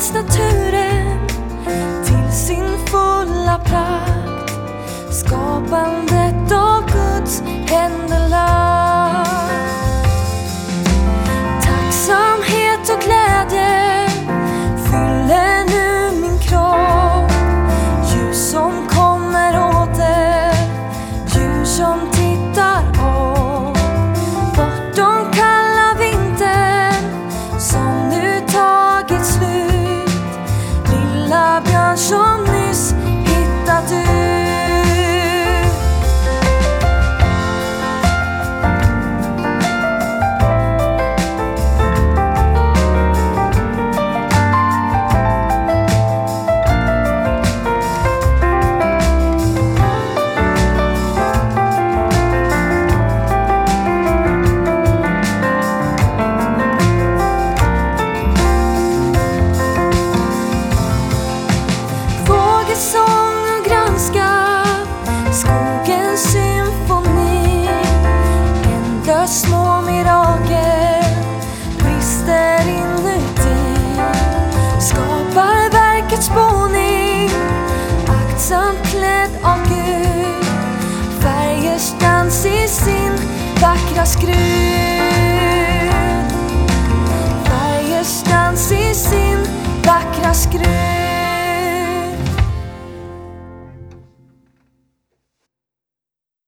förvandlats naturen till sin fulla prakt. Skapandet av Guds händelag. Tacksamhet och glädje fyller nu min kropp. Ljus som kommer åter, djur som tittar om. Bortom kalla vintern som nu tagit slut. Lilla björn som nyss hittat ut. Klädd av Gud, färgers dans i sin vackra skruv.